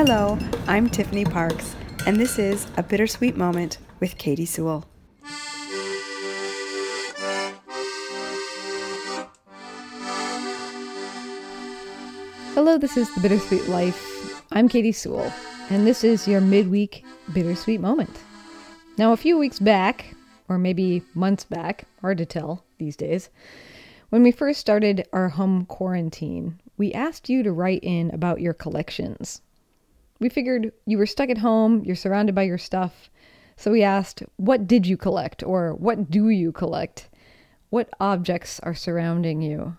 Hello, I'm Tiffany Parks, and this is A Bittersweet Moment with Katie Sewell. Hello, this is The Bittersweet Life. I'm Katie Sewell, and this is your midweek bittersweet moment. Now, a few weeks back, or maybe months back, hard to tell these days, when we first started our home quarantine, we asked you to write in about your collections. We figured you were stuck at home, you're surrounded by your stuff, so we asked, what did you collect, or what do you collect? What objects are surrounding you?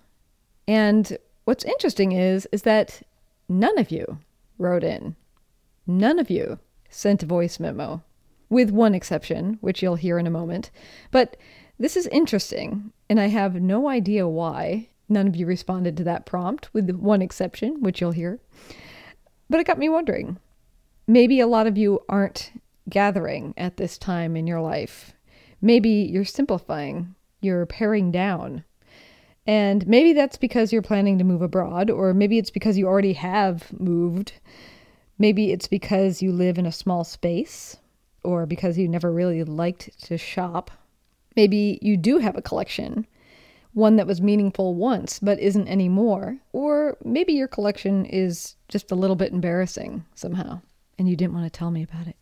And what's interesting is that none of you wrote in. None of you sent a voice memo, with one exception, which you'll hear in a moment. But this is interesting, and I have no idea why none of you responded to that prompt, with one exception, which you'll hear. But it got me wondering. Maybe a lot of you aren't gathering at this time in your life. Maybe you're simplifying, you're paring down. And maybe that's because you're planning to move abroad, or maybe it's because you already have moved. Maybe it's because you live in a small space, or because you never really liked to shop. Maybe you do have a collection, one that was meaningful once but isn't anymore, or maybe your collection is just a little bit embarrassing somehow, and you didn't want to tell me about it.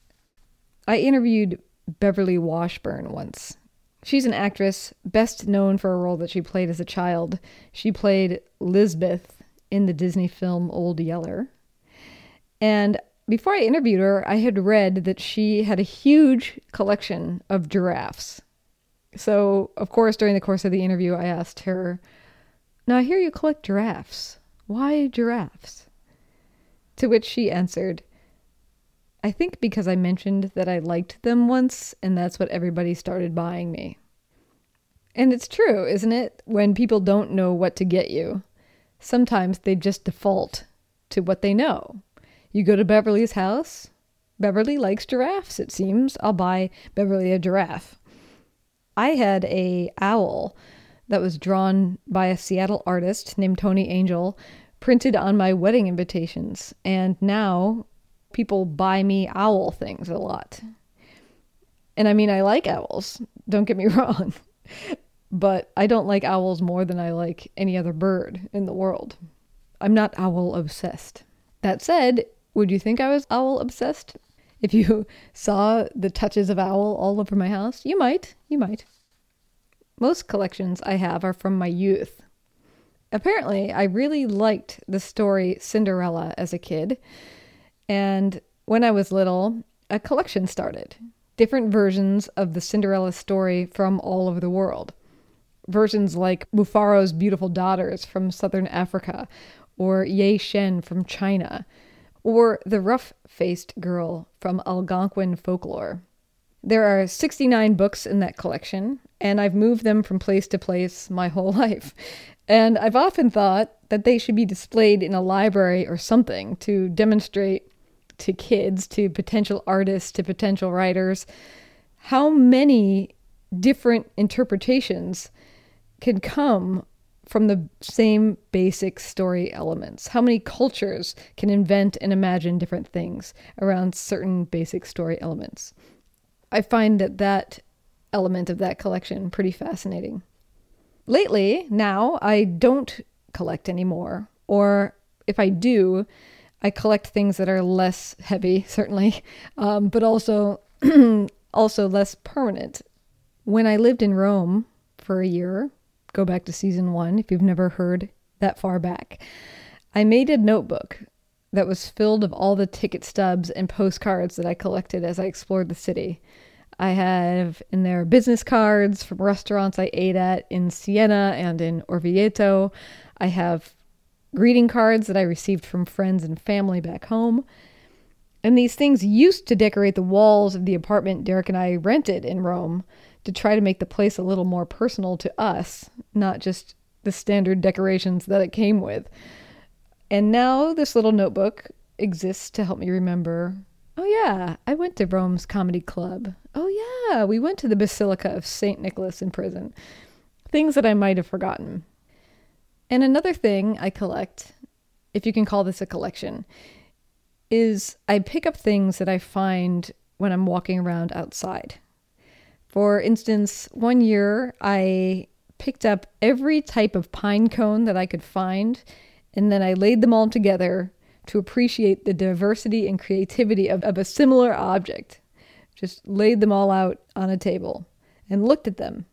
I interviewed Beverly Washburn once. She's an actress best known for a role that she played as a child. She played Lisbeth in the Disney film Old Yeller. And before I interviewed her, I had read that she had a huge collection of giraffes. So, of course, during the course of the interview, I asked her, now I hear you collect giraffes. Why giraffes? To which she answered, I think because I mentioned that I liked them once, and that's what everybody started buying me. And it's true, isn't it? When people don't know what to get you, sometimes they just default to what they know. You go to Beverly's house, Beverly likes giraffes, it seems. I'll buy Beverly a giraffe. I had an owl that was drawn by a Seattle artist named Tony Angel printed on my wedding invitations. And now people buy me owl things a lot. And I mean, I like owls, don't get me wrong. But I don't like owls more than I like any other bird in the world. I'm not owl obsessed. That said, would you think I was owl obsessed? If you saw the touches of owl all over my house, you might. Most collections I have are from my youth. Apparently, I really liked the story Cinderella as a kid. And when I was little, a collection started. Different versions of the Cinderella story from all over the world. Versions like Mufaro's Beautiful Daughters from Southern Africa, or Ye Shen from China, or The Rough-Faced Girl from Algonquin folklore. There are 69 books in that collection, and I've moved them from place to place my whole life. And I've often thought that they should be displayed in a library or something to demonstrate to kids, to potential artists, to potential writers, how many different interpretations can come from the same basic story elements. How many cultures can invent and imagine different things around certain basic story elements? I find that element of that collection pretty fascinating. Lately, now, I don't collect anymore. Or if I do, I collect things that are less heavy, certainly, but also less permanent. When I lived in Rome for a year, go back to season 1 if you've never heard that far back. I made a notebook that was filled of all the ticket stubs and postcards that I collected as I explored the city. I have in there business cards from restaurants I ate at in Siena and in Orvieto. I have greeting cards that I received from friends and family back home. And these things used to decorate the walls of the apartment Derek and I rented in Rome, to try to make the place a little more personal to us, not just the standard decorations that it came with. And now this little notebook exists to help me remember, oh yeah, I went to Rome's comedy club. Oh yeah, we went to the Basilica of St. Nicholas in prison. Things that I might have forgotten. And another thing I collect, if you can call this a collection, is I pick up things that I find when I'm walking around outside. For instance, one year I picked up every type of pine cone that I could find, and then I laid them all together to appreciate the diversity and creativity of a similar object. Just laid them all out on a table and looked at them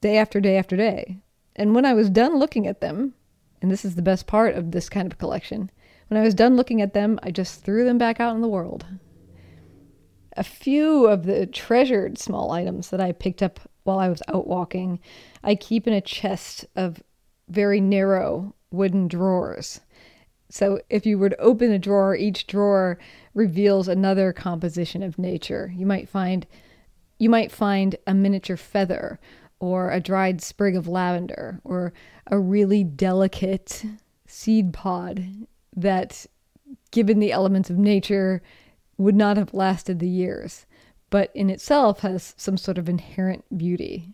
day after day after day. And when I was done looking at them, and this is the best part of this kind of collection, when I was done looking at them, I just threw them back out in the world. A few of the treasured small items that I picked up while I was out walking, I keep in a chest of very narrow wooden drawers. So if you were to open a drawer, each drawer reveals another composition of nature. You might find a miniature feather or a dried sprig of lavender or a really delicate seed pod that, given the elements of nature, would not have lasted the years, but in itself has some sort of inherent beauty.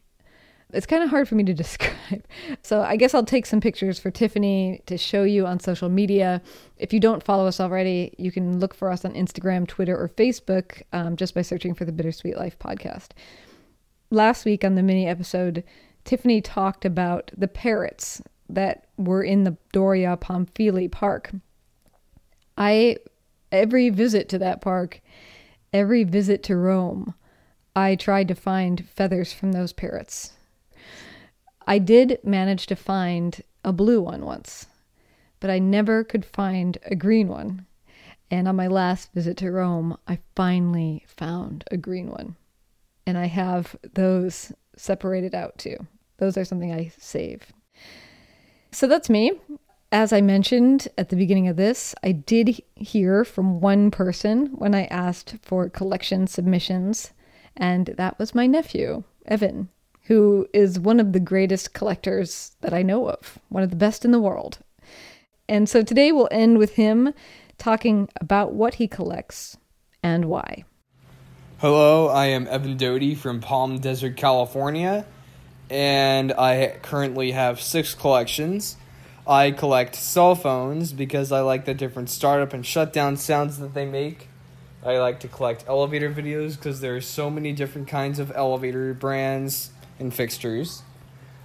It's kind of hard for me to describe. So I guess I'll take some pictures for Tiffany to show you on social media. If you don't follow us already, you can look for us on Instagram, Twitter, or Facebook just by searching for the Bittersweet Life podcast. Last week on the mini episode, Tiffany talked about the parrots that were in the Doria Pomfili Park. Every visit to that park, every visit to Rome, I tried to find feathers from those parrots. I did manage to find a blue one once, but I never could find a green one. And on my last visit to Rome, I finally found a green one. And I have those separated out too. Those are something I save. So that's me. As I mentioned at the beginning of this, I did hear from one person when I asked for collection submissions, and that was my nephew, Evan, who is one of the greatest collectors that I know of, one of the best in the world. And so today we'll end with him talking about what he collects and why. Hello, I am Evan Doty from Palm Desert, California, and I currently have 6 collections. I collect cell phones because I like the different startup and shutdown sounds that they make. I like to collect elevator videos because there are so many different kinds of elevator brands and fixtures.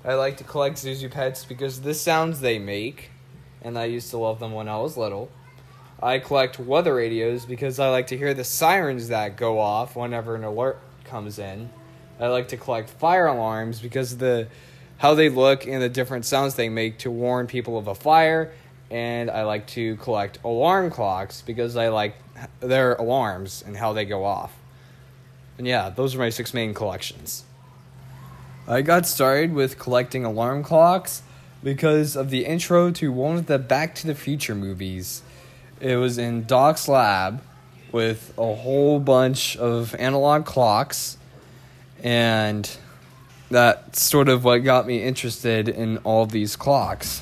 I like to collect Zuzu Pets because of the sounds they make, and I used to love them when I was little. I collect weather radios because I like to hear the sirens that go off whenever an alert comes in. I like to collect fire alarms because of how they look and the different sounds they make to warn people of a fire, and I like to collect alarm clocks because I like their alarms and how they go off. And yeah, those are my 6 main collections. I got started with collecting alarm clocks because of the intro to one of the Back to the Future movies. It was in Doc's lab with a whole bunch of analog clocks, and that's sort of what got me interested in all these clocks.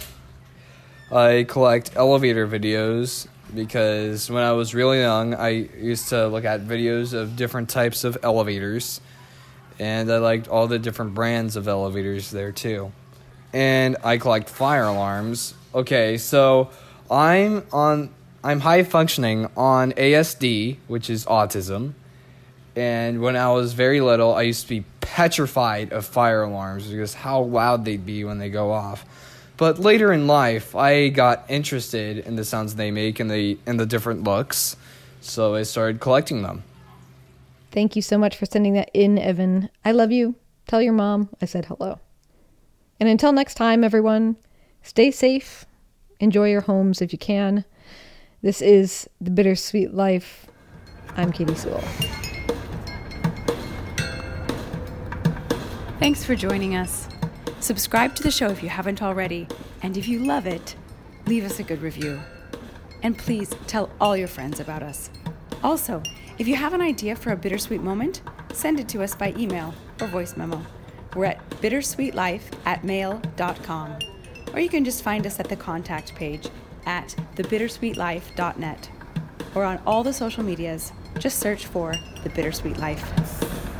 I collect elevator videos because when I was really young, I used to look at videos of different types of elevators, and I liked all the different brands of elevators there too. And I collect fire alarms. Okay, so I'm high functioning on ASD, which is autism. And when I was very little, I used to be petrified of fire alarms because how loud they'd be when they go off. But later in life, I got interested in the sounds they make and the different looks, so I started collecting them. Thank you so much for sending that in, Evan. I love you. Tell your mom I said hello. And until next time, everyone, stay safe. Enjoy your homes if you can. This is The Bittersweet Life. I'm Katie Sewell. Thanks for joining us. Subscribe to the show if you haven't already. And if you love it, leave us a good review. And please tell all your friends about us. Also, if you have an idea for a bittersweet moment, send it to us by email or voice memo. We're at bittersweetlife@mail.com. Or you can just find us at the contact page at thebittersweetlife.net. Or on all the social medias, just search for The Bittersweet Life.